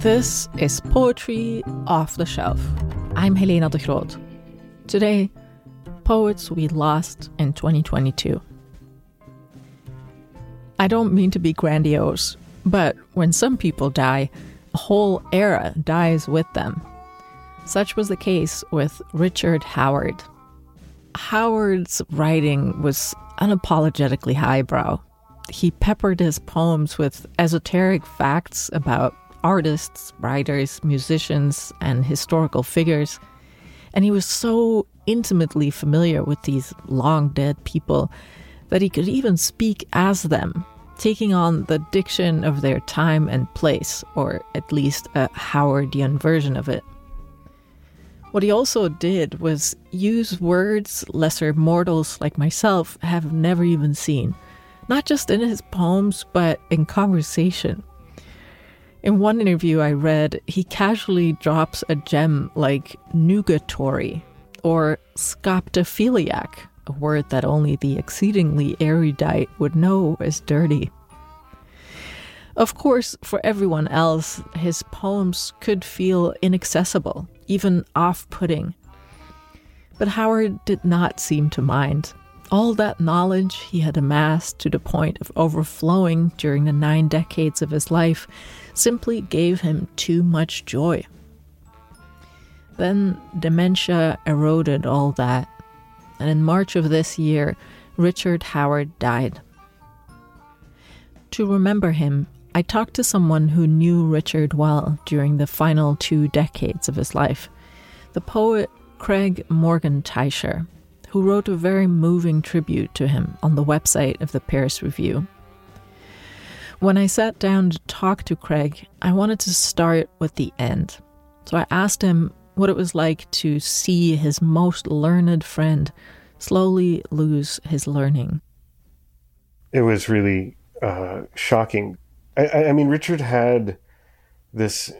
This is Poetry Off the Shelf. I'm Helena de Groot. Today, poets we lost in 2022. I don't mean to be grandiose, but when some people die, a whole era dies with them. Such was the case with Richard Howard. Howard's writing was unapologetically highbrow. He peppered his poems with esoteric facts about artists, writers, musicians, and historical figures. And he was so intimately familiar with these long-dead people that he could even speak as them, taking on the diction of their time and place, or at least a Howardian version of it. What he also did was use words lesser mortals like myself have never even seen, not just in his poems, but in conversation. In one interview I read, he casually drops a gem like nugatory or scoptophiliac, a word that only the exceedingly erudite would know is dirty. Of course, for everyone else, his poems could feel inaccessible, even off-putting. But Howard did not seem to mind. All that knowledge he had amassed to the point of overflowing during the 9 decades of his life simply gave him too much joy. Then dementia eroded all that, and in March of this year, Richard Howard died. To remember him, I talked to someone who knew Richard well during the final 2 decades of his life, the poet Craig Morgan Teicher, who wrote a very moving tribute to him on the website of the Paris Review. When I sat down to talk to Craig, I wanted to start with the end. So I asked him what it was like to see his most learned friend slowly lose his learning. It was really shocking. I mean, Richard had this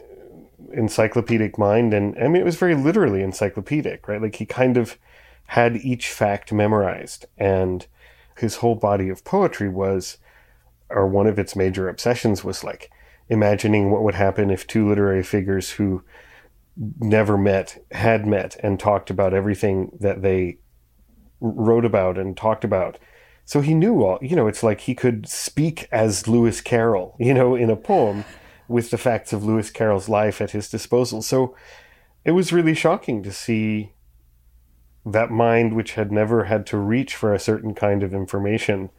encyclopedic mind, and I mean, it was very literally encyclopedic, right? Like, he kind of had each fact memorized, and his whole body of poetry was, or one of its major obsessions was, like, imagining what would happen if two literary figures who never met had met and talked about everything that they wrote about and talked about. So he knew all, you know, it's like he could speak as Lewis Carroll, you know, in a poem with the facts of Lewis Carroll's life at his disposal. So it was really shocking to see that mind, which had never had to reach for a certain kind of information,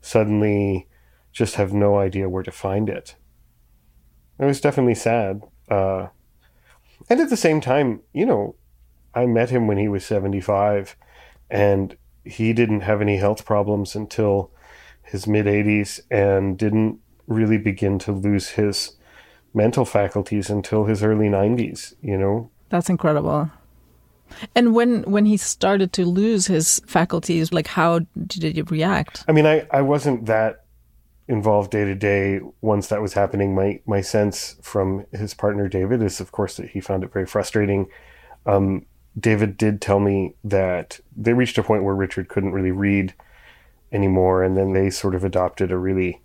suddenly just have no idea where to find it. It was definitely sad. And at the same time, you know, I met him when he was 75, and he didn't have any health problems until his mid-80s, and didn't really begin to lose his mental faculties until his early 90s, you know? That's incredible. And when he started to lose his faculties, like, how did you react? I mean, I wasn't that involved day to day once that was happening. My sense from his partner, David, is, of course, that he found it very frustrating. David did tell me that they reached a point where Richard couldn't really read anymore, and then they sort of adopted a really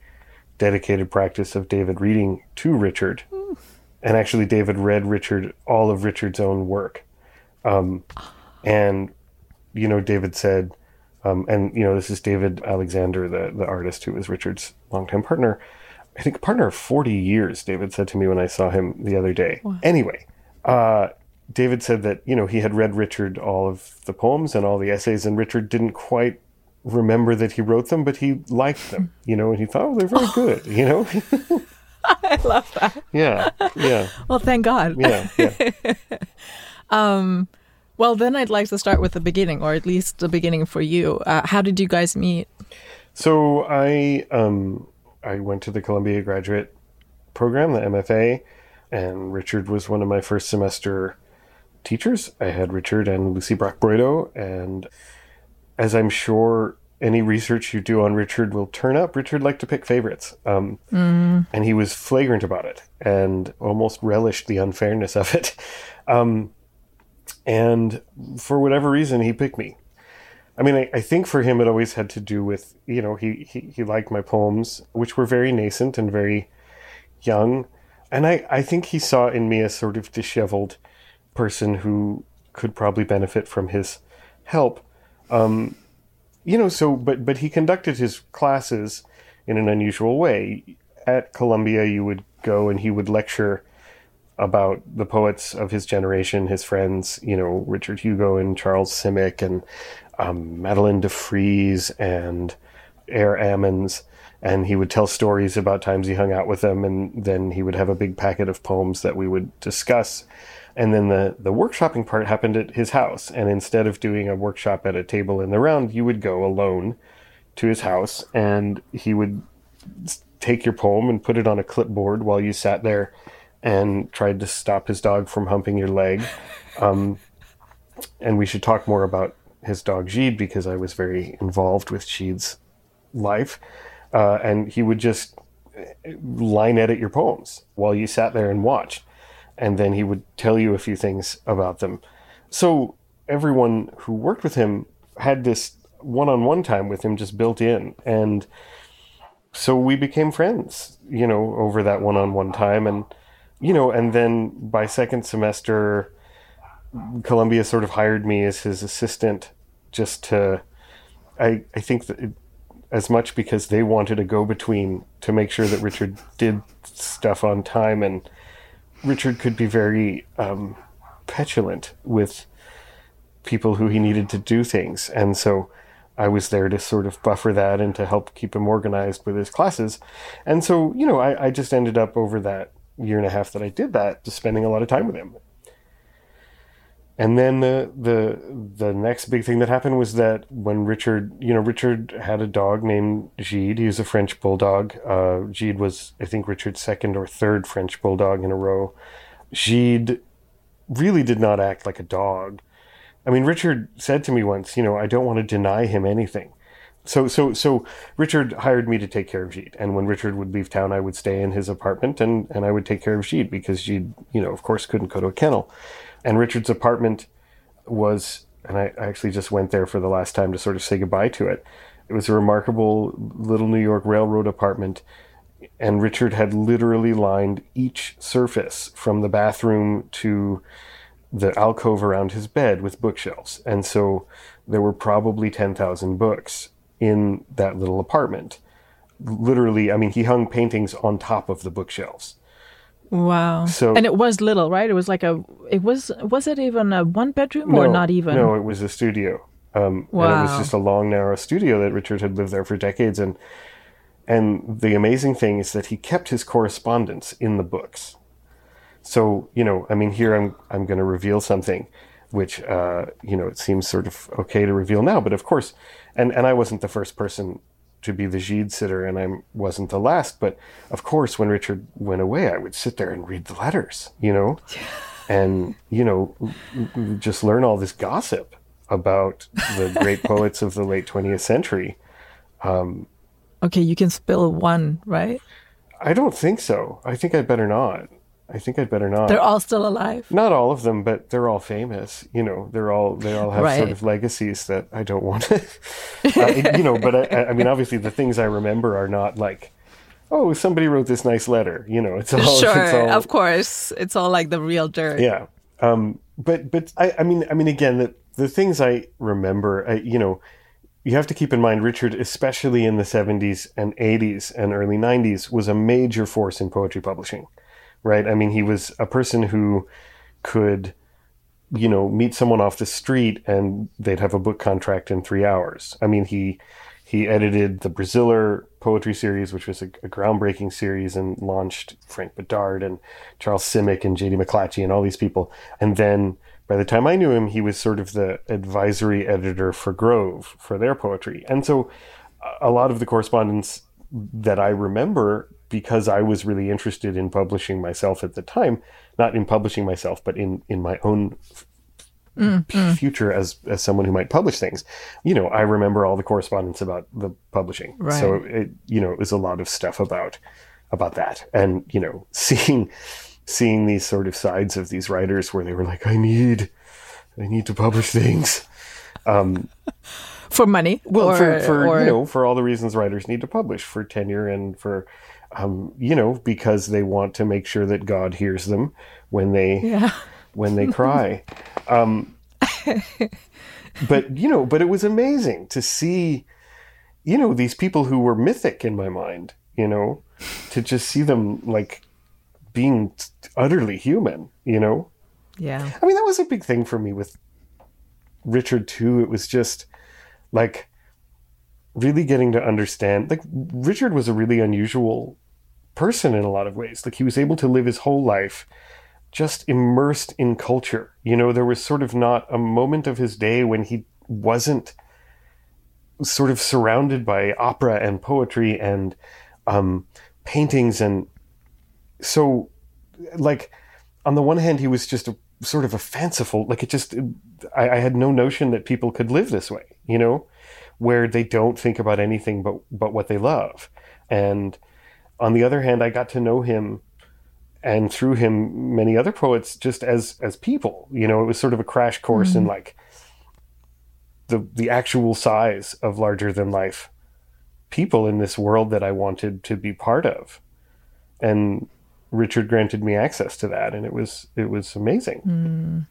dedicated practice of David reading to Richard. Mm. And actually, David read Richard all of Richard's own work. And, you know, David said, and, you know, this is David Alexander, the artist who was Richard's longtime partner, I think partner of 40 years, David said to me when I saw him the other day. Wow. Anyway, David said that, you know, he had read Richard all of the poems and all the essays, and Richard didn't quite remember that he wrote them, but he liked them, you know, and he thought, oh, they're very good, you know? I love that. Yeah, yeah. Well, thank God. Yeah, yeah. Well, then I'd like to start with the beginning, or at least the beginning for you. How did you guys meet? So I went to the Columbia graduate program, the MFA, and Richard was one of my first semester teachers. I had Richard and Lucy Brock-Broido, and as I'm sure any research you do on Richard will turn up, Richard liked to pick favorites. And he was flagrant about it and almost relished the unfairness of it. And for whatever reason, he picked me. I mean, I think for him it always had to do with, you know, he liked my poems, which were very nascent and very young. And I think he saw in me a sort of disheveled person who could probably benefit from his help. You know, so, but he conducted his classes in an unusual way. At Columbia, you would go and he would lecture about the poets of his generation, his friends, you know, Richard Hugo and Charles Simic and Madeline DeFrees and A.R. Ammons. And he would tell stories about times he hung out with them. And then he would have a big packet of poems that we would discuss. And then the workshopping part happened at his house. And instead of doing a workshop at a table in the round, you would go alone to his house and he would take your poem and put it on a clipboard while you sat there and tried to stop his dog from humping your leg. And we should talk more about his dog Gide, because I was very involved with Gide's life. And he would just line edit your poems while you sat there and watched. And then he would tell you a few things about them. So everyone who worked with him had this one-on-one time with him just built in. And so we became friends, you know, over that one-on-one time. And, you know, and then by second semester, Columbia sort of hired me as his assistant just to, I think that as much because they wanted a go-between to make sure that Richard did stuff on time. And Richard could be very petulant with people who he needed to do things. And so I was there to sort of buffer that and to help keep him organized with his classes. And so, you know, I just ended up over that year and a half that I did that, just spending a lot of time with him. And then the next big thing that happened was that when Richard had a dog named Gide. He was a French bulldog. Gide was, I think, Richard's second or third French bulldog in a row. Gide really did not act like a dog. I mean, Richard said to me once, you know, I don't want to deny him anything. So Richard hired me to take care of Gide. And when Richard would leave town, I would stay in his apartment and I would take care of Gide because Gide, you know, of course, couldn't go to a kennel. And Richard's apartment was, and I actually just went there for the last time to sort of say goodbye to it. It was a remarkable little New York Railroad apartment. And Richard had literally lined each surface from the bathroom to the alcove around his bed with bookshelves. And so there were probably 10,000 books in that little apartment. Literally, I mean, he hung paintings on top of the bookshelves. Wow. So, and it was little, right? It was like was it even a one bedroom or not even? No, it was a studio. Wow. And it was just a long, narrow studio that Richard had lived there for decades. And the amazing thing is that he kept his correspondence in the books. So, you know, I mean, here I'm going to reveal something, which, you know, it seems sort of okay to reveal now. But of course, and I wasn't the first person to be the Gide sitter, and I wasn't the last. But of course, when Richard went away, I would sit there and read the letters, you know, and, you know, just learn all this gossip about the great poets of the late 20th century. Okay, you can spill one, right? I don't think so. I think I'd better not. They're all still alive. Not all of them, but they're all famous. You know, they all have right. Sort of legacies that I don't want to, you know, but I mean, obviously the things I remember are not like, oh, somebody wrote this nice letter. You know, it's all. Sure, it's all, of course. It's all like the real dirt. Yeah. But I mean, again, the things I remember, you know, you have to keep in mind, Richard, especially in the 70s and 80s and early 90s, was a major force in poetry publishing. Right. I mean, he was a person who could, you know, meet someone off the street and they'd have a book contract in 3 hours. I mean, he edited the Braziller poetry series, which was a groundbreaking series and launched Frank Bedard and Charles Simic and J.D. McClatchy and all these people. And then by the time I knew him, he was sort of the advisory editor for Grove for their poetry. And so a lot of the correspondence that I remember, because I was really interested in publishing myself at the time, not in publishing myself, but in my own future as someone who might publish things, you know, I remember all the correspondence about the publishing. Right. So, it was a lot of stuff about that. And, you know, seeing these sort of sides of these writers where they were like, I need to publish things. For money? Well, or, you know, for all the reasons writers need to publish, for tenure and for, you know, because they want to make sure that God hears them when they cry. But, you know, but it was amazing to see, you know, these people who were mythic in my mind, you know, to just see them like being utterly human, you know? Yeah. I mean, that was a big thing for me with Richard too. It was just like really getting to understand, like Richard was a really unusual person in a lot of ways. Like he was able to live his whole life just immersed in culture. You know, there was sort of not a moment of his day when he wasn't sort of surrounded by opera and poetry and paintings. And so like, on the one hand, he was just a sort of a fanciful, like it just, I had no notion that people could live this way, you know, where they don't think about anything but what they love. And on the other hand, I got to know him and through him, many other poets just as people, you know. It was sort of a crash course in like the actual size of larger than life people in this world that I wanted to be part of. And Richard granted me access to that, and it was amazing.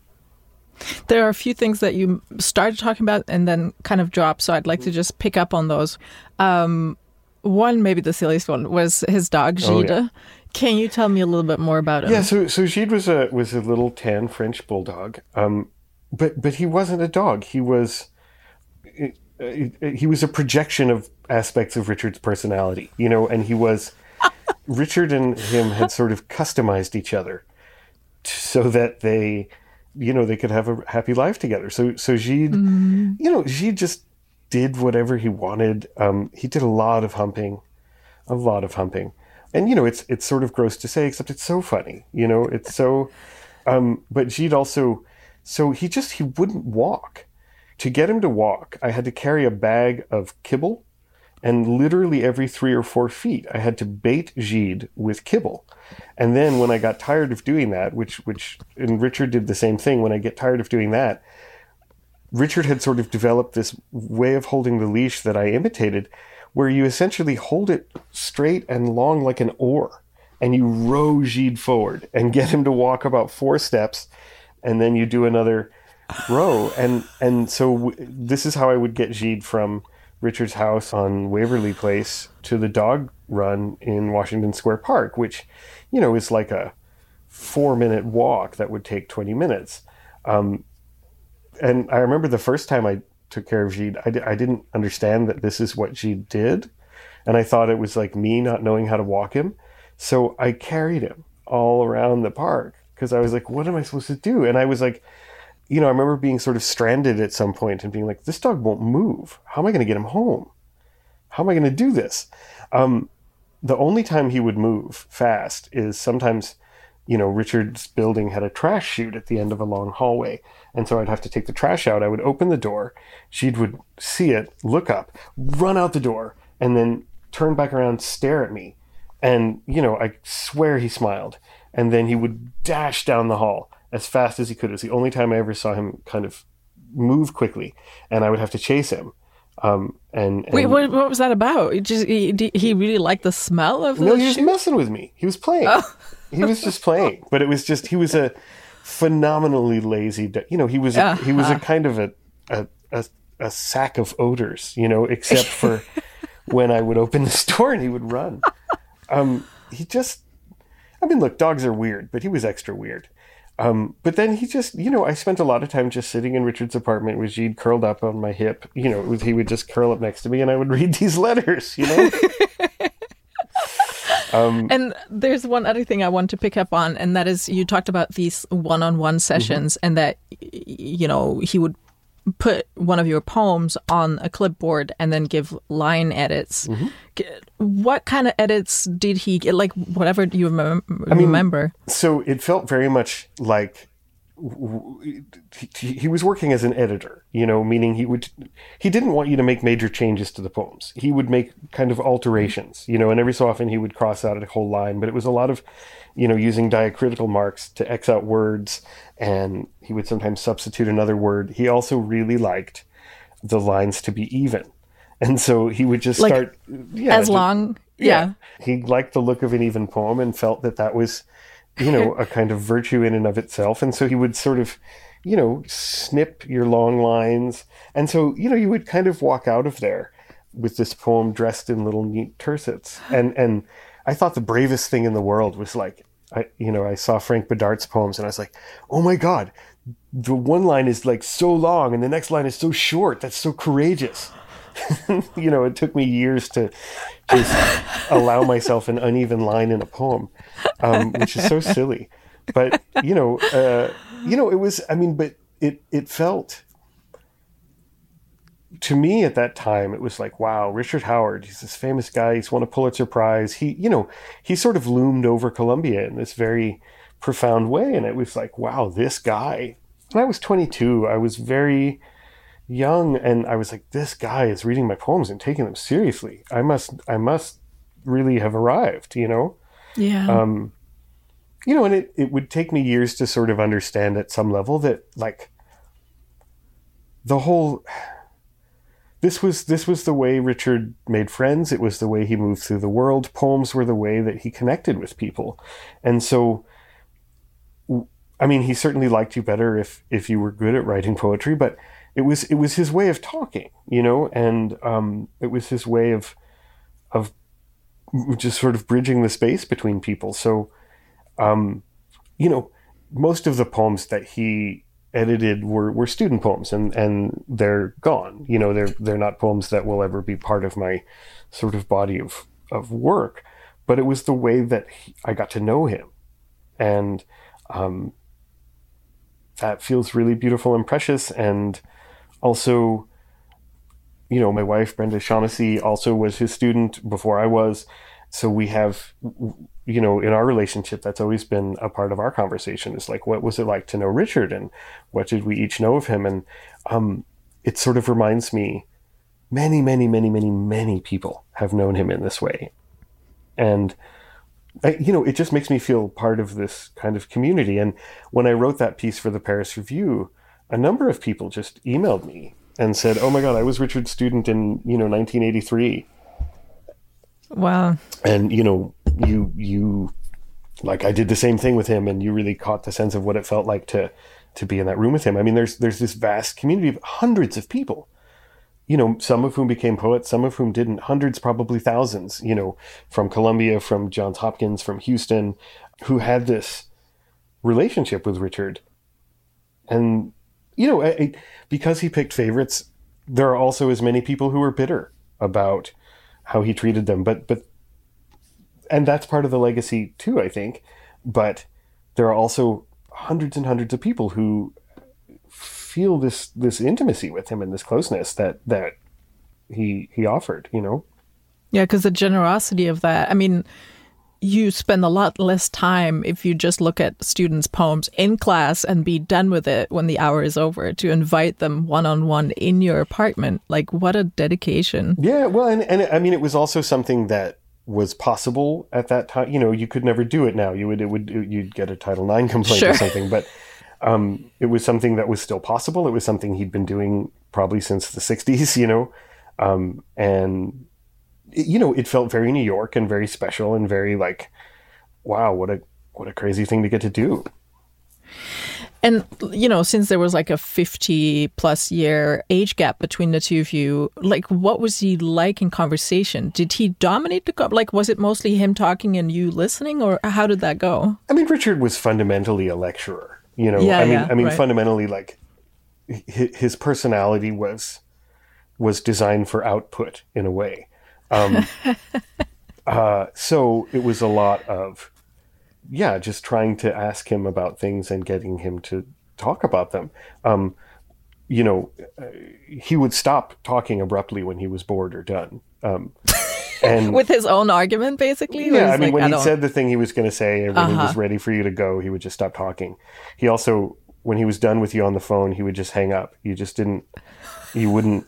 There are a few things that you started talking about and then kind of dropped, so I'd like to just pick up on those. One, maybe the silliest one, was his dog Gide. Oh, yeah. Can you tell me a little bit more about him? Yeah, so Gide was a little tan French bulldog, but he wasn't a dog. He was a projection of aspects of Richard's personality, you know, and he was. Richard and him had sort of customized each other so that they, you know, they could have a happy life together. So Gide, you know, Gide just did whatever he wanted. He did a lot of humping. And, you know, it's sort of gross to say, except it's so funny, you know, it's so, but Gide also, so he wouldn't walk. To get him to walk, I had to carry a bag of kibble. And literally every 3 or 4 feet, I had to bait Gide with kibble. And then when I got tired of doing that, which and Richard did the same thing, when I get tired of doing that, Richard had sort of developed this way of holding the leash that I imitated, where you essentially hold it straight and long like an oar, and you row Gide forward and get him to walk about 4 steps, and then you do another row. And so this is how I would get Gide from Richard's house on Waverly Place to the dog run in Washington Square Park, which, you know, is like a 4-minute walk that would take 20 minutes. And I remember the first time I took care of Gide, I didn't understand that this is what Gide did. And I thought it was like me not knowing how to walk him. So I carried him all around the park because I was like, what am I supposed to do? And I was like, you know, I remember being sort of stranded at some point and being like, this dog won't move. How am I going to get him home? How am I going to do this? The only time he would move fast is sometimes, you know, Richard's building had a trash chute at the end of a long hallway. And so I'd have to take the trash out. I would open the door. Gide would see it, look up, run out the door, and then turn back around, stare at me. And, you know, I swear he smiled. And then he would dash down the hall as fast as he could. It was the only time I ever saw him kind of move quickly, and I would have to chase him. Wait, what was that about? He really liked the smell of. No, he was messing with me. He was playing. Oh. He was just playing, but it was just he was a phenomenally lazy. You know, he was a kind of a sack of odors. You know, except for when I would open the store and he would run. He just, I mean, look, dogs are weird, but he was extra weird. But then he just, you know, I spent a lot of time just sitting in Richard's apartment with Gide curled up on my hip. You know, he would just curl up next to me and I would read these letters, you know? And there's one other thing I want to pick up on, and that is you talked about these one-on-one sessions and that, you know, he would put one of your poems on a clipboard and then give line edits. What kind of edits did he get? Like whatever you remember. So it felt very much like he was working as an editor, you know, meaning he didn't want you to make major changes to the poems. He would make kind of alterations, you know, and every so often he would cross out a whole line, but it was a lot of, you know, using diacritical marks to X out words, and he would sometimes substitute another word. He also really liked the lines to be even. And so he would just start... He liked the look of an even poem and felt that that was, you know, a kind of virtue in and of itself. And so he would sort of, you know, snip your long lines. And so, you know, you would kind of walk out of there with this poem dressed in little neat tercets. And I thought the bravest thing in the world was like, I saw Frank Bedart's poems and I was like, oh my God, the one line is like so long and the next line is so short. That's so courageous. You know, it took me years to just allow myself an uneven line in a poem, which is so silly. But, it was, but it felt, to me at that time, it was like, wow, Richard Howard, he's this famous guy. He's won a Pulitzer Prize. He sort of loomed over Columbia in this very profound way. And it was like, wow, this guy. And I was 22. I was very young. And I was like, this guy is reading my poems and taking them seriously. I must really have arrived, you know? Yeah. And it would take me years to sort of understand at some level that, like, this was the way Richard made friends. It was the way he moved through the world. Poems were the way that he connected with people. And so, I mean, he certainly liked you better if you were good at writing poetry, but it was his way of talking, you know, and it was his way of just sort of bridging the space between people. So, most of the poems that he edited were student poems, and they're gone. You know, they're not poems that will ever be part of my sort of body of work. But it was the way that I got to know him, and that feels really beautiful and precious. And also, you know, my wife Brenda Shaughnessy also was his student before I was. So we have, you know, in our relationship, that's always been a part of our conversation. It's like, what was it like to know Richard, and what did we each know of him? And it sort of reminds me, many, many, many, many, many people have known him in this way. And, it just makes me feel part of this kind of community. And when I wrote that piece for the Paris Review, a number of people just emailed me and said, oh my God, I was Richard's student in, 1983. Wow. And, you like, I did the same thing with him, and you really caught the sense of what it felt like to be in that room with him. I mean, there's this vast community of hundreds of people, some of whom became poets, some of whom didn't, hundreds, probably thousands, from Columbia, from Johns Hopkins, from Houston, who had this relationship with Richard. And, because he picked favorites, there are also as many people who were bitter about how he treated them, but and that's part of the legacy too, I think. But there are also hundreds and hundreds of people who feel this intimacy with him and this closeness that he offered, Yeah, because the generosity of that. I mean, you spend a lot less time if you just look at students' poems in class and be done with it when the hour is over, to invite them one-on-one in your apartment. Like, what a dedication. Yeah, well, and I mean, it was also something that was possible at that time. You could never do it now. You'd get a Title IX complaint or something, but it was something that was still possible. It was something he'd been doing probably since the 60s, and it felt very New York and very special and very like, wow, what a crazy thing to get to do. And, since there was like a 50 plus year age gap between the two of you, like, what was he like in conversation? Did he dominate the was it mostly him talking and you listening, or how did that go? I mean, Richard was fundamentally a lecturer, right. Fundamentally, like, his personality was designed for output in a way. So it was a lot of, just trying to ask him about things and getting him to talk about them. He would stop talking abruptly when he was bored or done. And with his own argument, basically? Yeah, I mean, when he said the thing he was going to say, and when he was ready for you to go, he would just stop talking. He also, when he was done with you on the phone, he would just hang up. You wouldn't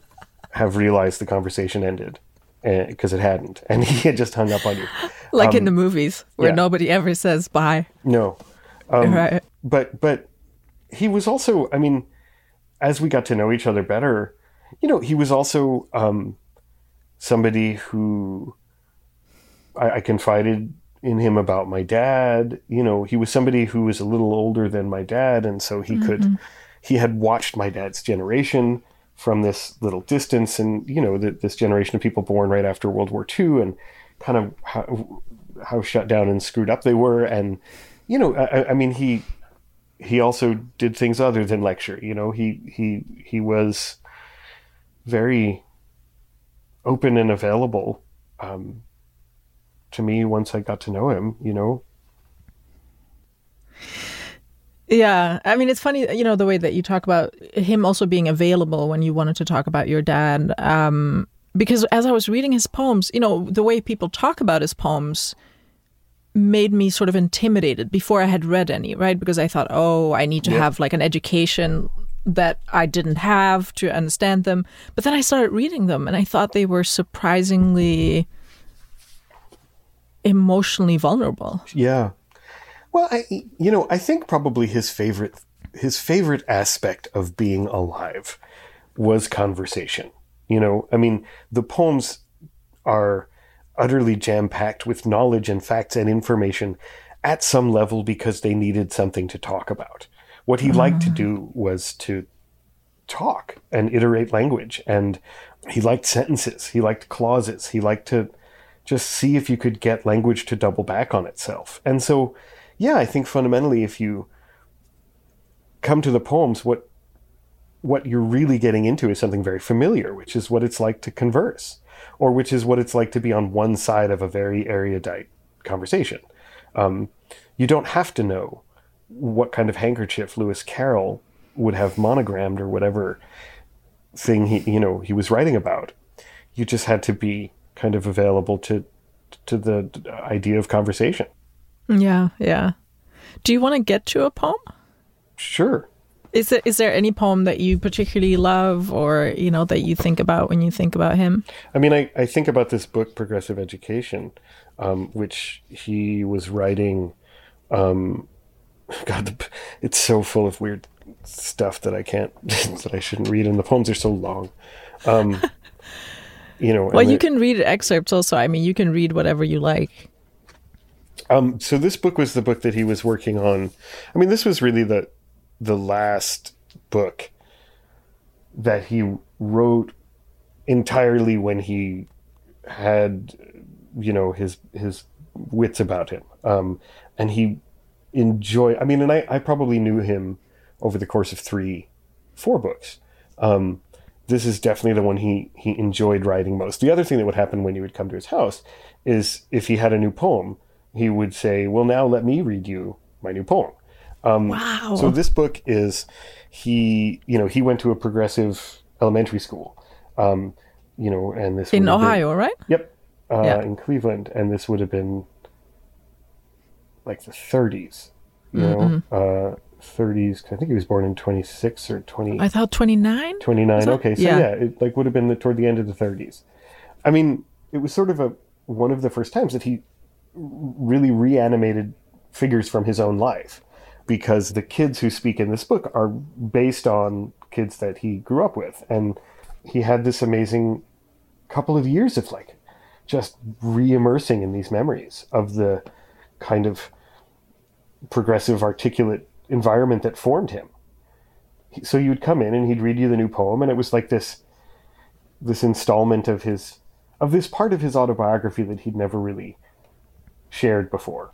have realized the conversation ended, because it hadn't, and he had just hung up on you, like in the movies where nobody ever says bye. No, right. But he was also, as we got to know each other better, you know, he was also somebody who I confided in him about my dad. You know, he was somebody who was a little older than my dad, and so he mm-hmm. He had watched my dad's generation from this little distance, and, you know, this generation of people born right after World War II, and kind of how shut down and screwed up they were. And, you know, I mean, he also did things other than lecture. You know, he was very open and available to me once I got to know him, you know? Yeah. I mean, it's funny, you know, the way that you talk about him also being available when you wanted to talk about your dad. Because as I was reading his poems, you know, the way people talk about his poems made me sort of intimidated before I had read any, right? Because I thought, oh, I need to have like an education that I didn't have to understand them. But then I started reading them and I thought they were surprisingly emotionally vulnerable. Yeah. Well, I think probably his favorite aspect of being alive was conversation. You know, I mean, the poems are utterly jam-packed with knowledge and facts and information at some level because they needed something to talk about. What he liked to do was to talk and iterate language. And he liked sentences. He liked clauses. He liked to just see if you could get language to double back on itself. And so, yeah, I think fundamentally, if you come to the poems, what you're really getting into is something very familiar, which is what it's like to converse, or which is what it's like to be on one side of a very erudite conversation. You don't have to know what kind of handkerchief Lewis Carroll would have monogrammed or whatever thing he was writing about. You just had to be kind of available to the idea of conversation. Yeah, yeah. Do you want to get to a poem? Sure. Is there any poem that you particularly love or, you know, that you think about when you think about him? I mean, I think about this book, Progressive Education, which he was writing. God, it's so full of weird stuff that I can't, that I shouldn't read. And the poems are so long. You know. Well, you can read excerpts also. I mean, you can read whatever you like. So this book was the book that he was working on. I mean, this was really the last book that he wrote entirely when he had, you know, his wits about him. And he enjoyed, I mean, and I probably knew him over the course of 3-4 books. This is definitely the one he enjoyed writing most. The other thing that would happen when you would come to his house is if he had a new poem, he would say, well, now let me read you my new poem. Wow. So this book is, he went to a progressive elementary school, you know, and this in Ohio, right? Yep. In Cleveland. And this would have been like the 30s, you mm-hmm. know, 30s. I think he was born in 26 or 20. I thought 29. 29. Okay. So yeah, it like would have been toward the end of the 30s. I mean, it was sort of one of the first times that he really reanimated figures from his own life, because the kids who speak in this book are based on kids that he grew up with. And he had this amazing couple of years of like just re-immersing in these memories of the kind of progressive, articulate environment that formed him. So you would come in and he'd read you the new poem, and it was like this installment of this part of his autobiography that he'd never really shared before.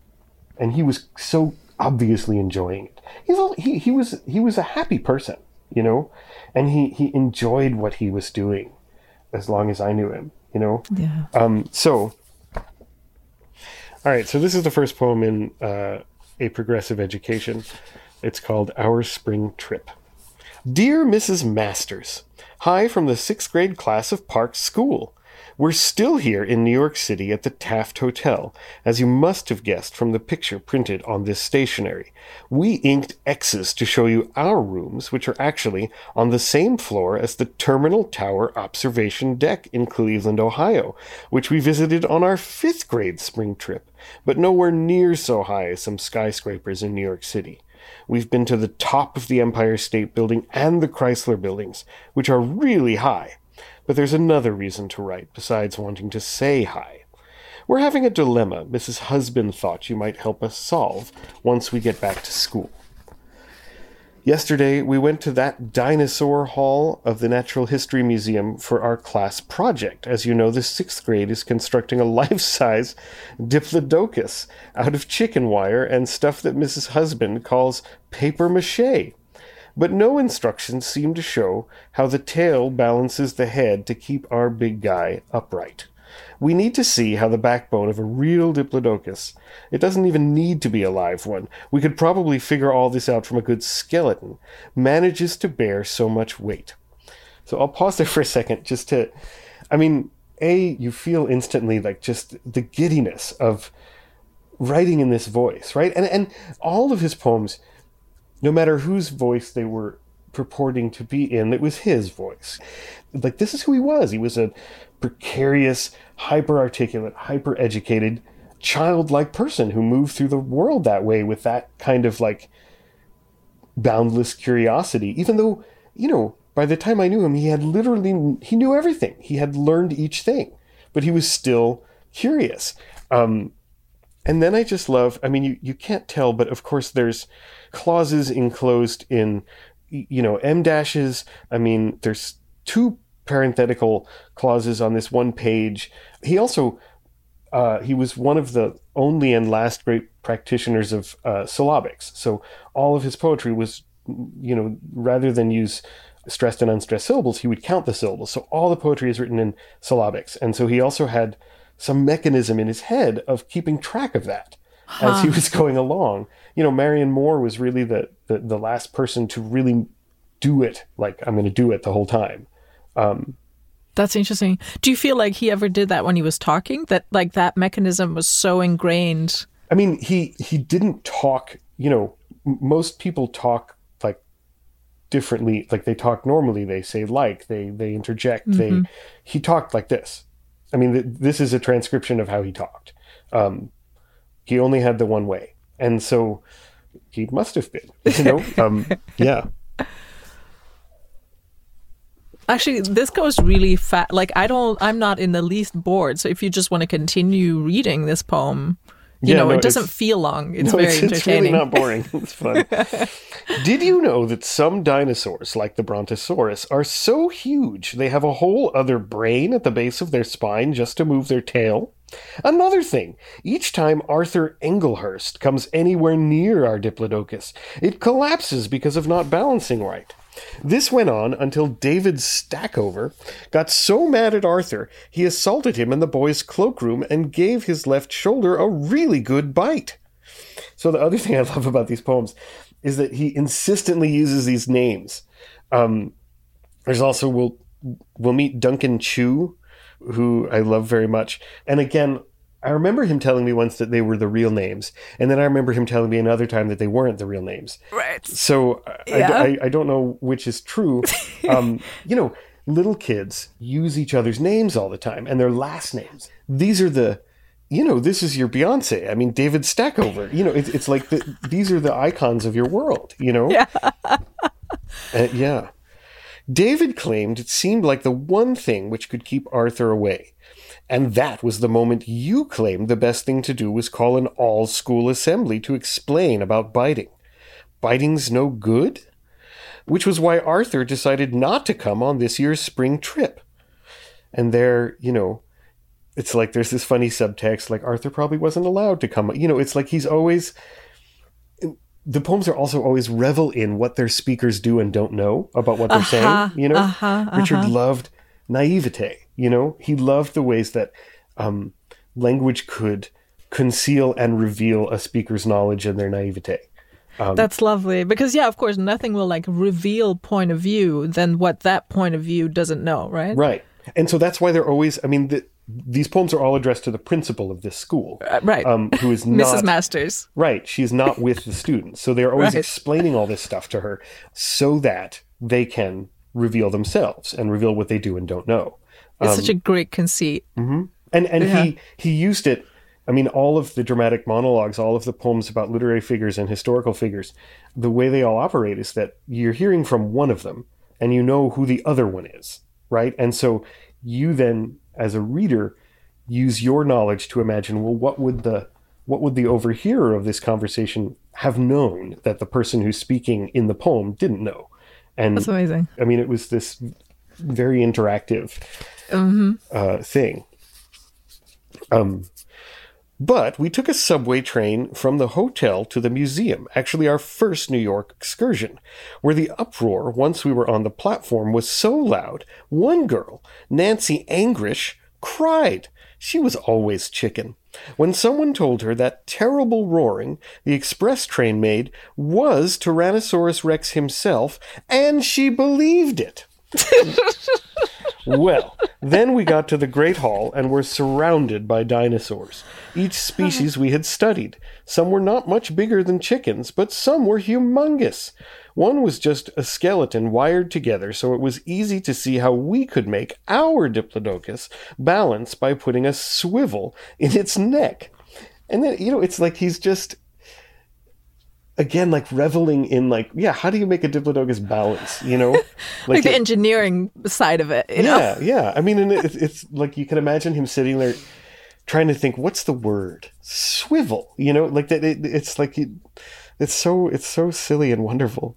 And he was so obviously enjoying it. He was a happy person, you know, and he enjoyed what he was doing as long as I knew him, you know? Yeah. So, all right. So this is the first poem in A Progressive Education. It's called Our Spring Trip. Dear Mrs. Masters, hi from the 6th grade class of Park School. We're still here in New York City at the Taft Hotel, as you must have guessed from the picture printed on this stationery. We inked X's to show you our rooms, which are actually on the same floor as the Terminal Tower Observation Deck in Cleveland, Ohio, which we visited on our 5th grade spring trip, but nowhere near so high as some skyscrapers in New York City. We've been to the top of the Empire State Building and the Chrysler buildings, which are really high. But there's another reason to write, besides wanting to say hi. We're having a dilemma Mrs. Husband thought you might help us solve once we get back to school. Yesterday, we went to that dinosaur hall of the Natural History Museum for our class project. As you know, the sixth grade is constructing a life-size diplodocus out of chicken wire and stuff that Mrs. Husband calls papier-mâché. But no instructions seem to show how the tail balances the head to keep our big guy upright. We need to see how the backbone of a real diplodocus, it doesn't even need to be a live one, we could probably figure all this out from a good skeleton, manages to bear so much weight. So I'll pause there for a second just to, you feel instantly like just the giddiness of writing in this voice, right? And all of his poems, no matter whose voice they were purporting to be in, it was his voice. Like, this is who he was. He was a precarious, hyper-articulate, hyper-educated, childlike person who moved through the world that way with that kind of, like, boundless curiosity. Even though, by the time I knew him, he knew everything. He had learned each thing, but he was still curious. And then I just love, you can't tell, but of course there's clauses enclosed in, M dashes. There's two parenthetical clauses on this one page. He also, he was one of the only and last great practitioners of syllabics. So all of his poetry was, rather than use stressed and unstressed syllables, he would count the syllables. So all the poetry is written in syllabics. And so he also had some mechanism in his head of keeping track of that as he was going along. Marion Moore was really the last person to really do it. Like, I'm going to do it the whole time. That's interesting. Do you feel like he ever did that when he was talking? That like that mechanism was so ingrained? He didn't talk, most people talk like differently. Like they talk normally, they say like, they interject. Mm-hmm. He talked like this. This is a transcription of how he talked. He only had the one way. And so he must have been, yeah. Actually, this goes really fast. Like, I'm not in the least bored. So if you just want to continue reading this poem, it doesn't feel long. It's entertaining. It's really not boring. It's fun. Did you know that some dinosaurs, like the Brontosaurus, are so huge they have a whole other brain at the base of their spine just to move their tail? Another thing, each time Arthur Englehurst comes anywhere near our diplodocus, it collapses because of not balancing right. This went on until David Stackover got so mad at Arthur, he assaulted him in the boys' cloakroom and gave his left shoulder a really good bite. So the other thing I love about these poems is that he insistently uses these names. There's also, we'll meet Duncan Chu, who I love very much. And again, I remember him telling me once that they were the real names. And then I remember him telling me another time that they weren't the real names. Right. So yeah. I don't know which is true. Little kids use each other's names all the time and their last names. These are this is your Beyonce. David Stackover. It's like these are the icons of your world, Yeah. Yeah. David claimed it seemed like the one thing which could keep Arthur away. And that was the moment you claimed the best thing to do was call an all-school assembly to explain about biting. Biting's no good? Which was why Arthur decided not to come on this year's spring trip. And there, it's like there's this funny subtext, like Arthur probably wasn't allowed to come. It's like he's always... The poems are also always revel in what their speakers do and don't know about what they're saying, Richard loved naivete. He loved the ways that language could conceal and reveal a speaker's knowledge and their naivete. That's lovely because, of course, nothing will like reveal point of view than what that point of view doesn't know, right? Right. And so that's why they're always, these poems are all addressed to the principal of this school. Right. Who is not... Mrs. Masters. Right. She's not with the students. So they're always explaining all this stuff to her so that they can reveal themselves and reveal what they do and don't know. It's such a great conceit. Mm-hmm. And he used it I mean, all of the dramatic monologues, all of the poems about literary figures and historical figures, the way they all operate is that you're hearing from one of them and you know who the other one is, right? And so you then, as a reader, use your knowledge to imagine, well, what would the overhearer of this conversation have known that the person who's speaking in the poem didn't know? And that's amazing. I mean, it was this very interactive thing. But we took a subway train from the hotel to the museum, actually our first New York excursion, where the uproar, once we were on the platform, was so loud, one girl, Nancy Angrish, cried. She was always chicken. When someone told her that terrible roaring the express train made was Tyrannosaurus Rex himself, and she believed it. Well, then we got to the Great Hall and were surrounded by dinosaurs. Each species we had studied. Some were not much bigger than chickens, but some were humongous. One was just a skeleton wired together, so it was easy to see how we could make our diplodocus balance by putting a swivel in its neck. And then, you know, it's like he's just, again, like reveling in, like, yeah, how do you make a diplodocus balance, you know? Like, like the engineering side of it, you know? Yeah, yeah. I mean, and it's like you can imagine him sitting there trying to think, what's the word? Swivel, you know? Like that. It's like... It's so silly and wonderful.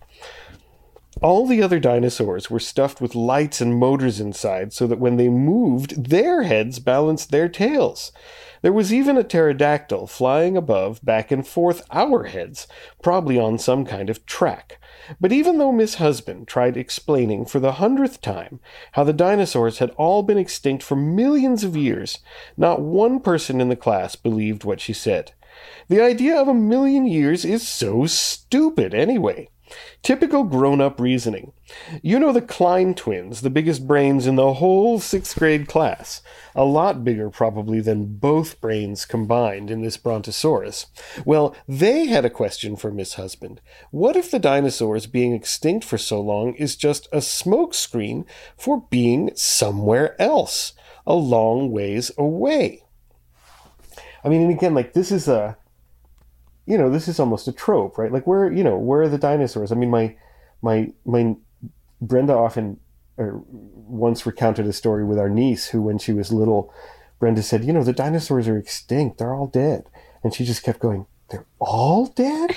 All the other dinosaurs were stuffed with lights and motors inside so that when they moved, their heads balanced their tails. There was even a pterodactyl flying above, back and forth our heads, probably on some kind of track. But even though Miss Husband tried explaining for the 100th time how the dinosaurs had all been extinct for millions of years, not one person in the class believed what she said. The idea of 1,000,000 years is so stupid anyway. Typical grown-up reasoning. You know the Klein twins, the biggest brains in the whole 6th grade class. A lot bigger probably than both brains combined in this Brontosaurus. Well, they had a question for Miss Husband. What if the dinosaurs being extinct for so long is just a smokescreen for being somewhere else, a long ways away? I mean, and again, like, this is a, you know, this is almost a trope, right? Like, where, you know, where are the dinosaurs? I mean, my Brenda often, or once recounted a story with our niece who, when she was little, Brenda said, you know, the dinosaurs are extinct. They're all dead. And she just kept going, they're all dead?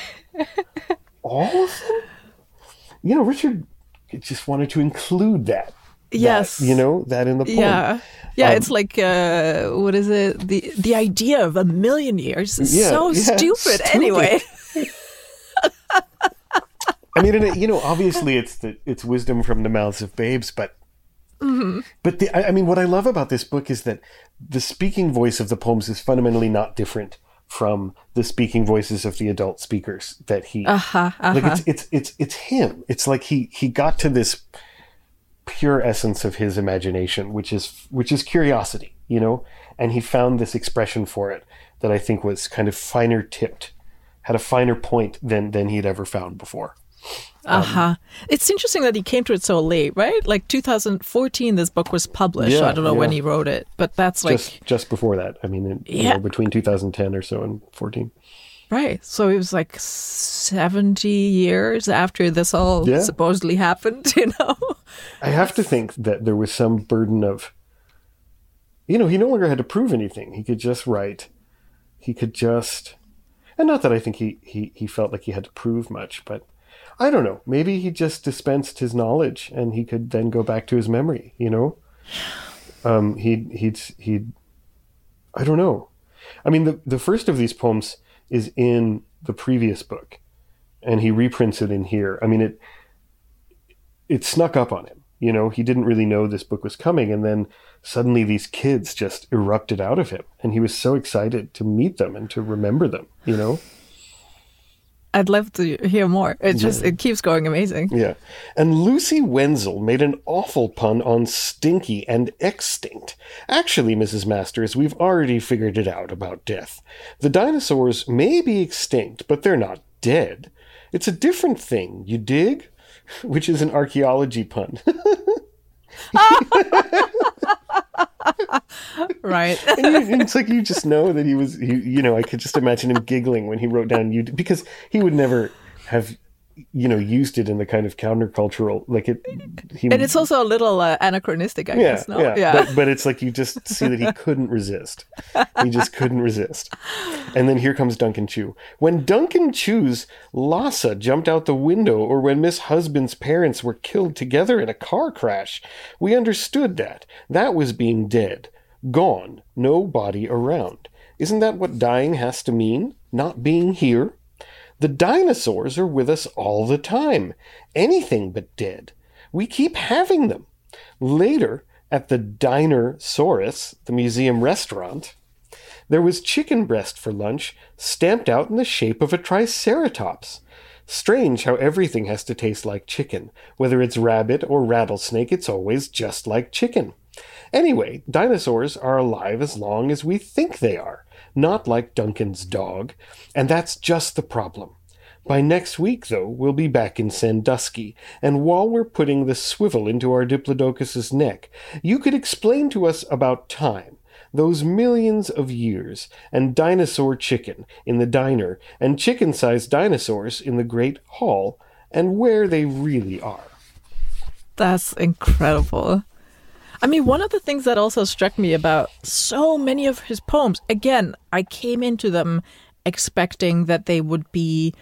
All of them? You know, Richard just wanted to include that. Yes. That, you know, that in the poem. Yeah. Yeah, it's like, what is it? The idea of 1,000,000 years is so stupid anyway. I mean, and it, you know, obviously it's wisdom from the mouths of babes, but what I love about this book is that the speaking voice of the poems is fundamentally not different from the speaking voices of the adult speakers that he, like it's him. It's like he got to this pure essence of his imagination, which is curiosity, you know, and he found this expression for it that I think was kind of finer tipped, had a finer point than he'd ever found before. It's interesting that he came to it so late, right? Like 2014 this book was published. Yeah, so I don't know when he wrote it, but that's like just before that. I mean, you know, between 2010 or so and 14. Right. So it was like 70 years after this all supposedly happened, you know? I have to think that there was some burden of, you know, he no longer had to prove anything. He could just write. He could just, and not that I think he felt like he had to prove much, but I don't know. Maybe he just dispensed his knowledge and he could then go back to his memory, you know? He'd I don't know. I mean, the first of these poems is in the previous book, and he reprints it in here. I mean, it snuck up on him. You know, he didn't really know this book was coming, and then suddenly these kids just erupted out of him, and he was so excited to meet them and to remember them, you know? I'd love to hear more. It just it keeps going amazing. Yeah. And Lucy Wenzel made an awful pun on stinky and extinct. Actually, Mrs. Masters, we've already figured it out about death. The dinosaurs may be extinct, but they're not dead. It's a different thing, you dig? Which is an archaeology pun. Right. And it's like, you just know that he was, you know, I could just imagine him giggling when he wrote down you, because he would never have, you know, used it in the kind of countercultural, like it. And it's also a little anachronistic, I guess. No? Yeah. But it's like, you just see that he couldn't resist. He just couldn't resist. And then here comes Duncan Chu. When Duncan Chu's Lhasa jumped out the window, or when Miss Husband's parents were killed together in a car crash, we understood that. That was being dead. Gone. No body around. Isn't that what dying has to mean? Not being here? The dinosaurs are with us all the time. Anything but dead. We keep having them. Later, at the Dinosaurus, the museum restaurant, there was chicken breast for lunch, stamped out in the shape of a triceratops. Strange how everything has to taste like chicken. Whether it's rabbit or rattlesnake, it's always just like chicken. Anyway, dinosaurs are alive as long as we think they are. Not like Duncan's dog, and that's just the problem. By next week, though, we'll be back in Sandusky, and while we're putting the swivel into our Diplodocus's neck, you could explain to us about time, those millions of years, and dinosaur chicken in the diner, and chicken-sized dinosaurs in the Great Hall, and where they really are. That's incredible. I mean, one of the things that also struck me about so many of his poems, again, I came into them expecting that they would be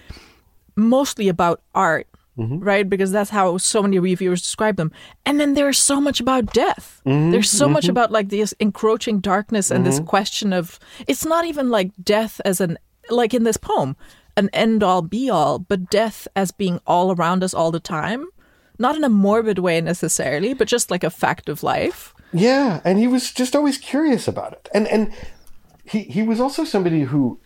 mostly about art, right? Because that's how so many reviewers describe them. And then there's so much about death. There's so much about like this encroaching darkness and this question of, it's not even like death as an, like in this poem, an end-all be-all, but death as being all around us all the time. Not in a morbid way necessarily, but just like a fact of life. Yeah, and he was just always curious about it. And he was also somebody who,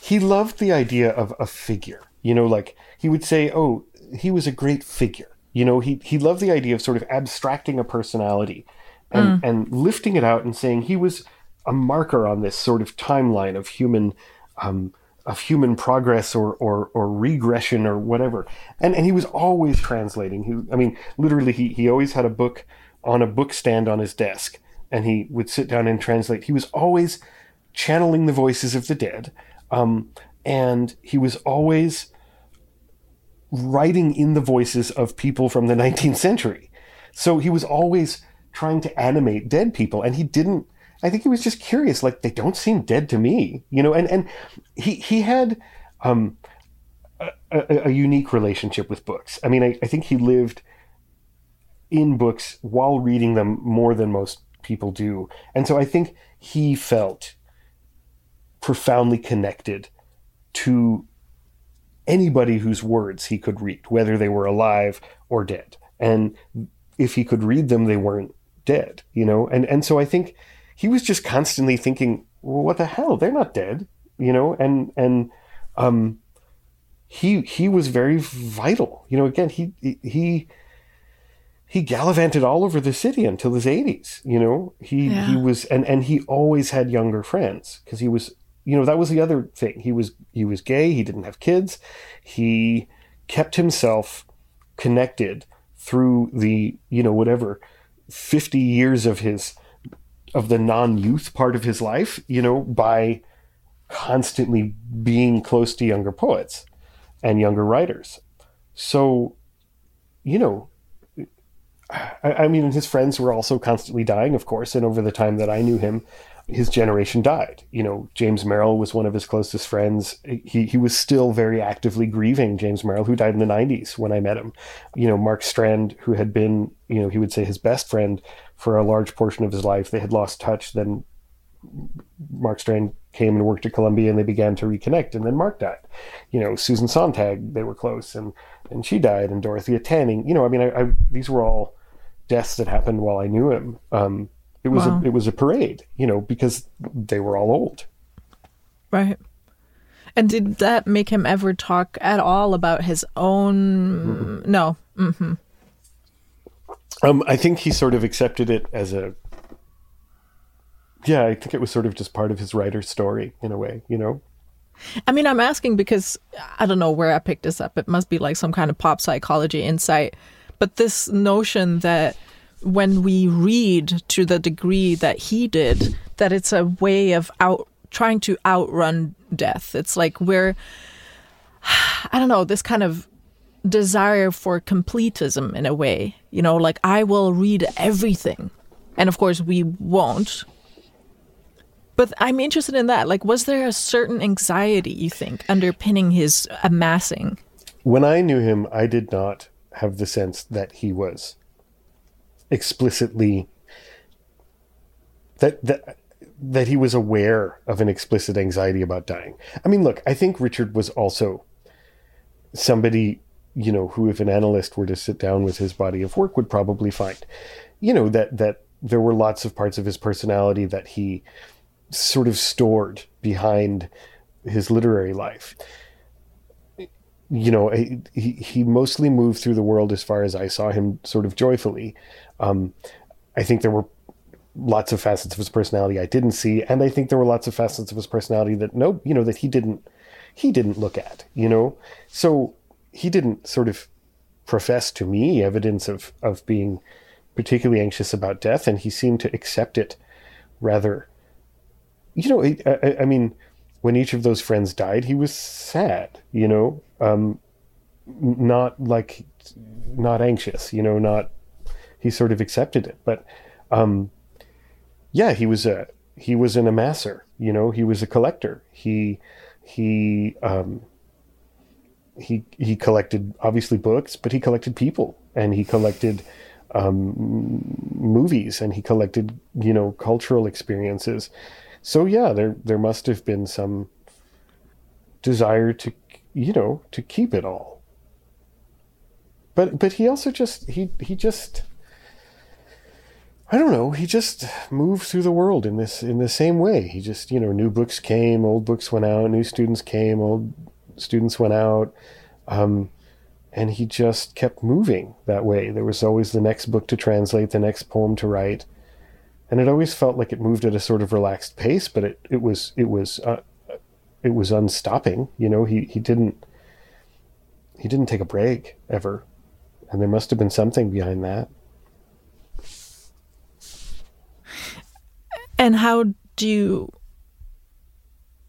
he loved the idea of a figure. You know, like he would say, oh, he was a great figure. You know, he loved the idea of sort of abstracting a personality and lifting it out and saying he was a marker on this sort of timeline of human progress or regression or whatever. And he was always translating. He always had a book on a book stand on his desk, and he would sit down and translate. He was always channeling the voices of the dead. And he was always writing in the voices of people from the 19th century. So he was always trying to animate dead people, and I think he was just curious, like, they don't seem dead to me, you know, and he had a unique relationship with books. I mean, I think he lived in books while reading them more than most people do. And so I think he felt profoundly connected to anybody whose words he could read, whether they were alive or dead. And if he could read them, they weren't dead, you know, and so I think he was just constantly thinking, well, what the hell? They're not dead, you know? And he was very vital. You know, again, he gallivanted all over the city until his 80s, you know? He was, and he always had younger friends because he was, you know, that was the other thing. He was gay. He didn't have kids. He kept himself connected through the, you know, whatever 50 years of the non-youth part of his life, you know, by constantly being close to younger poets and younger writers. So, you know, I mean, his friends were also constantly dying, of course, and over the time that I knew him, his generation died. You know, James Merrill was one of his closest friends. He was still very actively grieving James Merrill, who died in the 90s when I met him. You know, Mark Strand, who had been, you know, he would say his best friend for a large portion of his life. They had lost touch. Then Mark Strand came and worked at Columbia and they began to reconnect. And then Mark died. You know, Susan Sontag, they were close and she died, and Dorothea Tanning. You know, I mean, I these were all deaths that happened while I knew him. It was wow. It was a parade, you know, because they were all old. Right. And did that make him ever talk at all about his own? Mm-hmm. No. Mm-hmm. I think he sort of accepted it as a. Yeah, I think it was sort of just part of his writer's story in a way, you know. I mean, I'm asking because I don't know where I picked this up. It must be like some kind of pop psychology insight. But this notion that when we read to the degree that he did, that it's a way of trying to outrun death. It's like we're, I don't know, this kind of desire for completism in a way, you know, like I will read everything. And of course we won't. But I'm interested in that. Like, was there a certain anxiety, you think, underpinning his amassing? When I knew him, I did not have the sense that he was explicitly, that he was aware of an explicit anxiety about dying. I mean, look, I think Richard was also somebody, you know, who, if an analyst were to sit down with his body of work, would probably find, you know, that there were lots of parts of his personality that he sort of stored behind his literary life. You know, he mostly moved through the world, as far as I saw him, sort of joyfully. I think there were lots of facets of his personality I didn't see, and I think there were lots of facets of his personality that that he didn't look at. You know, so he didn't sort of profess to me evidence of being particularly anxious about death, and he seemed to accept it rather. You know, I mean, when each of those friends died, he was sad. You know. Not anxious, you know, he sort of accepted it, but, yeah, he was an amasser, you know, he was a collector. He collected obviously books, but he collected people, and he collected, movies, and he collected, you know, cultural experiences. So yeah, there must have been some desire to, you know, to keep it all. But he also just, he just, I don't know, he just moved through the world in the same way. He just, you know, new books came, old books went out, new students came, old students went out. And he just kept moving that way. There was always the next book to translate, the next poem to write. And it always felt like it moved at a sort of relaxed pace, but it was unstopping, you know, he didn't take a break ever. And there must have been something behind that. And how do you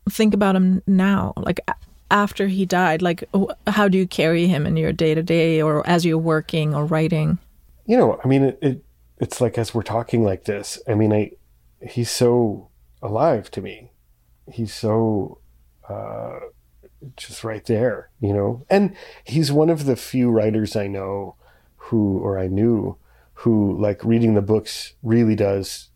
think about him now? Like after he died, like how do you carry him in your day to day or as you're working or writing? You know, I mean, it's like, as we're talking like this, I mean, he's so alive to me. He's so, just right there, you know, and he's one of the few writers I know who like reading the books really does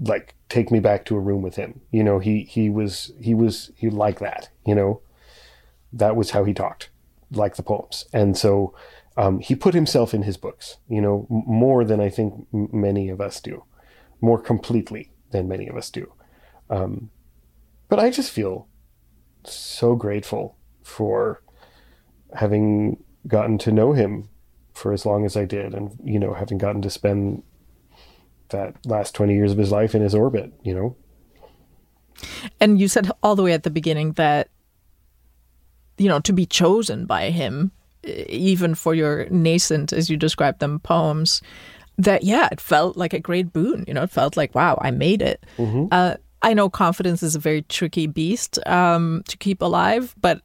like take me back to a room with him. You know, he like that, you know, that was how he talked, like the poems. And so, he put himself in his books, you know, more than I think many of us do, more completely than many of us do. But I just feel so grateful for having gotten to know him for as long as I did, and, you know, having gotten to spend that last 20 years of his life in his orbit, you know. And you said all the way at the beginning that, you know, to be chosen by him, even for your nascent, as you described them, poems, that, yeah, it felt like a great boon. You know, it felt like, wow, I made it. Mm-hmm. I know confidence is a very tricky beast to keep alive, but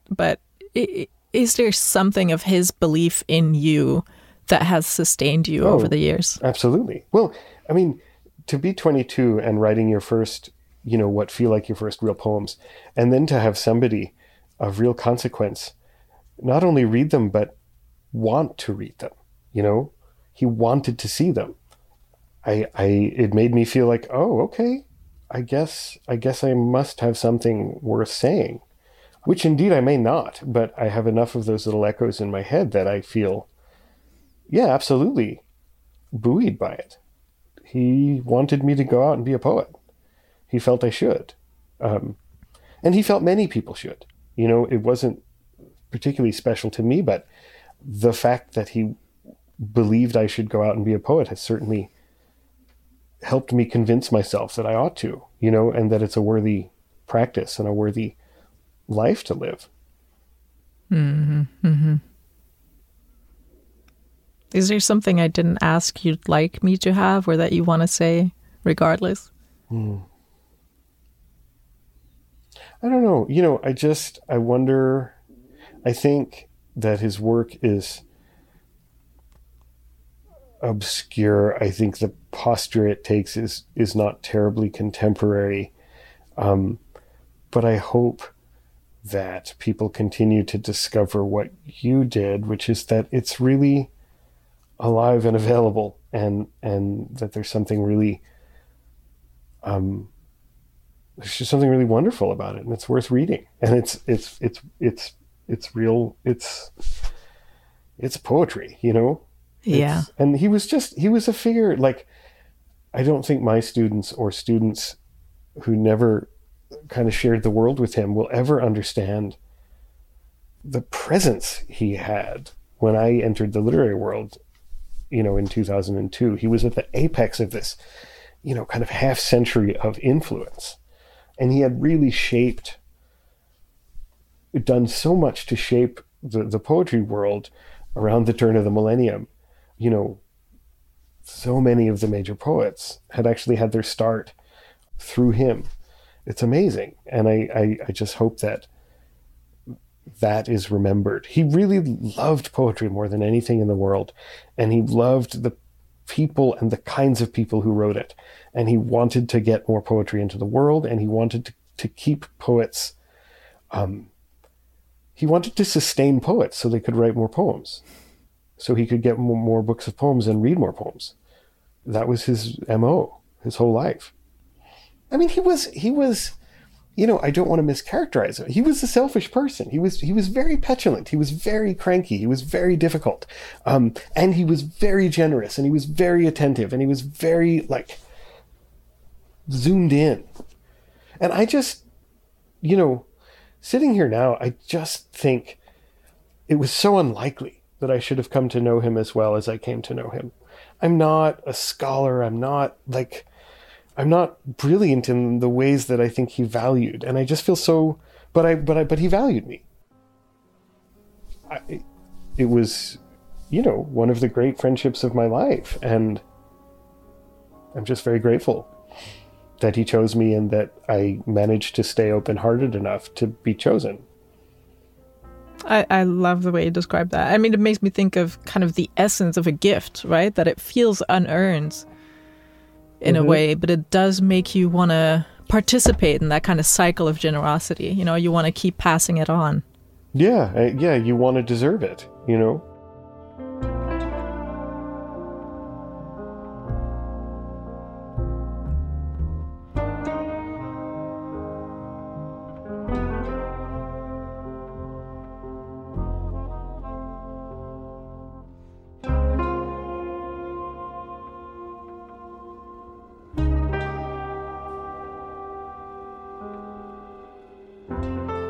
is there something of his belief in you that has sustained you over the years? Absolutely. Well, I mean, to be 22 and writing your first, you know, what feel like your first real poems, and then to have somebody of real consequence not only read them, but want to read them, you know? He wanted to see them. It made me feel like, oh, okay. I guess I must have something worth saying, which indeed I may not, but I have enough of those little echoes in my head that I feel, yeah, absolutely buoyed by it. He wanted me to go out and be a poet. He felt I should. And he felt many people should. You know, it wasn't particularly special to me, but the fact that he believed I should go out and be a poet has certainly helped me convince myself that I ought to, you know, and that it's a worthy practice and a worthy life to live. Mm-hmm. Mm-hmm. Is there something I didn't ask you'd like me to have or that you want to say regardless? I don't know. You know, I wonder, I think that his work is obscure. I think the posture it takes is not terribly contemporary. But I hope that people continue to discover what you did, which is that it's really alive and available, and that there's something really, there's just something really wonderful about it, and it's worth reading. And it's real. It's poetry, you know? Yeah. And he was a figure, like, I don't think my students or students who never kind of shared the world with him will ever understand the presence he had when I entered the literary world, you know, in 2002. He was at the apex of this, you know, kind of half century of influence. And he had really done so much to shape the poetry world around the turn of the millennium. You know, so many of the major poets had actually had their start through him. It's amazing. And I just hope that is remembered. He really loved poetry more than anything in the world. And he loved the people and the kinds of people who wrote it. And he wanted to get more poetry into the world. And he wanted to keep poets. He wanted to sustain poets so they could write more poems. So he could get more books of poems and read more poems. That was his MO, his whole life. I mean, he was, you know, I don't want to mischaracterize him. He was a selfish person. He was very petulant. He was very cranky. He was very difficult. And he was very generous, and he was very attentive, and he was very, like, zoomed in. And I just, you know, sitting here now, I just think it was so unlikely that I should have come to know him as well as I came to know him. I'm not a scholar. I'm not brilliant in the ways that I think he valued, and I just feel so. But he valued me. It was, you know, one of the great friendships of my life, and I'm just very grateful that he chose me and that I managed to stay open-hearted enough to be chosen. I love the way you describe that. I mean, it makes me think of kind of the essence of a gift, right? That it feels unearned in a way, but it does make you want to participate in that kind of cycle of generosity. You know, you want to keep passing it on. Yeah, you want to deserve it, you know?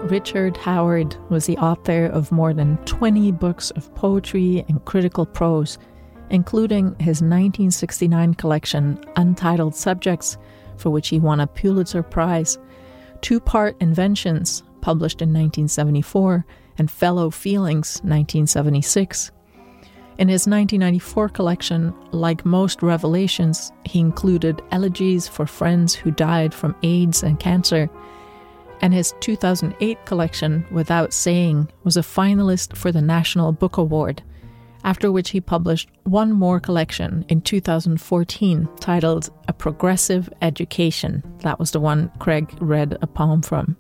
Richard Howard was the author of more than 20 books of poetry and critical prose, including his 1969 collection Untitled Subjects, for which he won a Pulitzer Prize, two-part Inventions, published in 1974, and Fellow Feelings, 1976. In his 1994 collection, like most Revelations, he included elegies for friends who died from AIDS and cancer, and his 2008 collection, Without Saying, was a finalist for the National Book Award, after which he published one more collection in 2014 titled A Progressive Education. That was the one Craig read a poem from.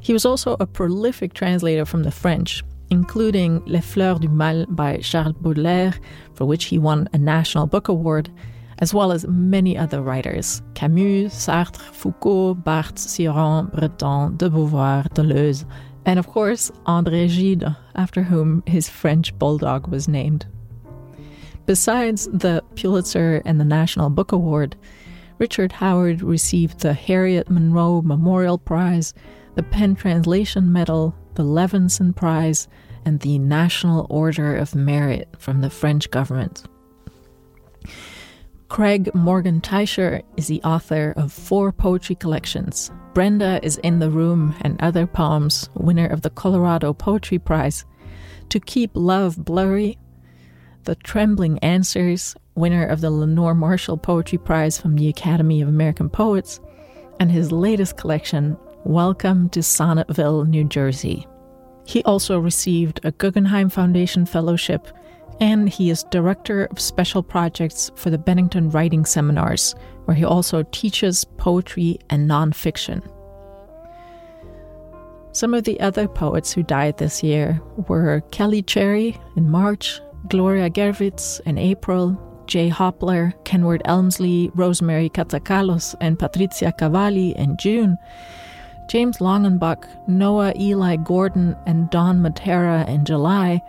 He was also a prolific translator from the French, including Les Fleurs du Mal by Charles Baudelaire, for which he won a National Book Award, as well as many other writers, Camus, Sartre, Foucault, Barthes, Cioran, Breton, De Beauvoir, Deleuze, and of course, André Gide, after whom his French bulldog was named. Besides the Pulitzer and the National Book Award, Richard Howard received the Harriet Monroe Memorial Prize, the Penn Translation Medal, the Levinson Prize, and the National Order of Merit from the French government. Craig Morgan Teicher is the author of 4 poetry collections. Brenda is in the Room and Other Poems, winner of the Colorado Poetry Prize. To Keep Love Blurry, The Trembling Answers, winner of the Lenore Marshall Poetry Prize from the Academy of American Poets, and his latest collection, Welcome to Sonnetville, New Jersey. He also received a Guggenheim Foundation Fellowship, and he is Director of Special Projects for the Bennington Writing Seminars, where he also teaches poetry and nonfiction. Some of the other poets who died this year were Kelly Cherry in March, Gloria Gervitz in April, Jay Hopler, Kenward Elmsley, Rosemary Catacalos, and Patricia Cavalli in June, James Longenbach, Noah Eli Gordon, and Don Matera in July,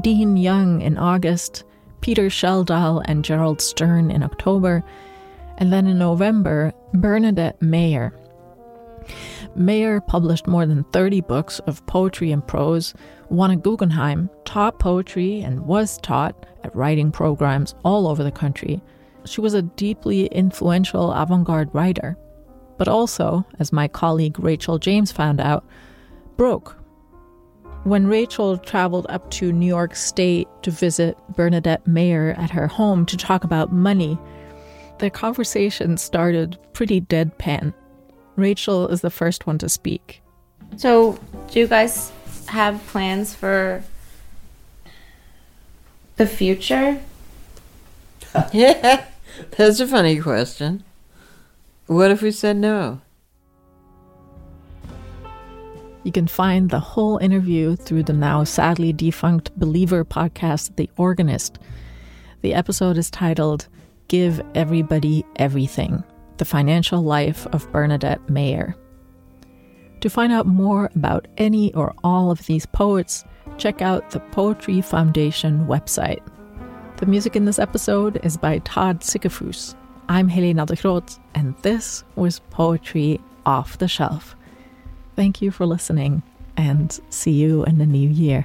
Dean Young in August, Peter Sheldahl and Gerald Stern in October, and then in November, Bernadette Mayer. Mayer published more than 30 books of poetry and prose, won a Guggenheim, taught poetry, and was taught at writing programs all over the country. She was a deeply influential avant-garde writer, but also, as my colleague Rachel James found out, broke. When Rachel traveled up to New York State to visit Bernadette Mayer at her home to talk about money, their conversation started pretty deadpan. Rachel is the first one to speak. So, do you guys have plans for the future? Yeah, that's a funny question. What if we said no? You can find the whole interview through the now sadly defunct Believer podcast, The Organist. The episode is titled, Give Everybody Everything, The Financial Life of Bernadette Mayer. To find out more about any or all of these poets, check out the Poetry Foundation website. The music in this episode is by Todd Sickefoos. I'm Helena de Groot, and this was Poetry Off the Shelf. Thank you for listening, and see you in the new year.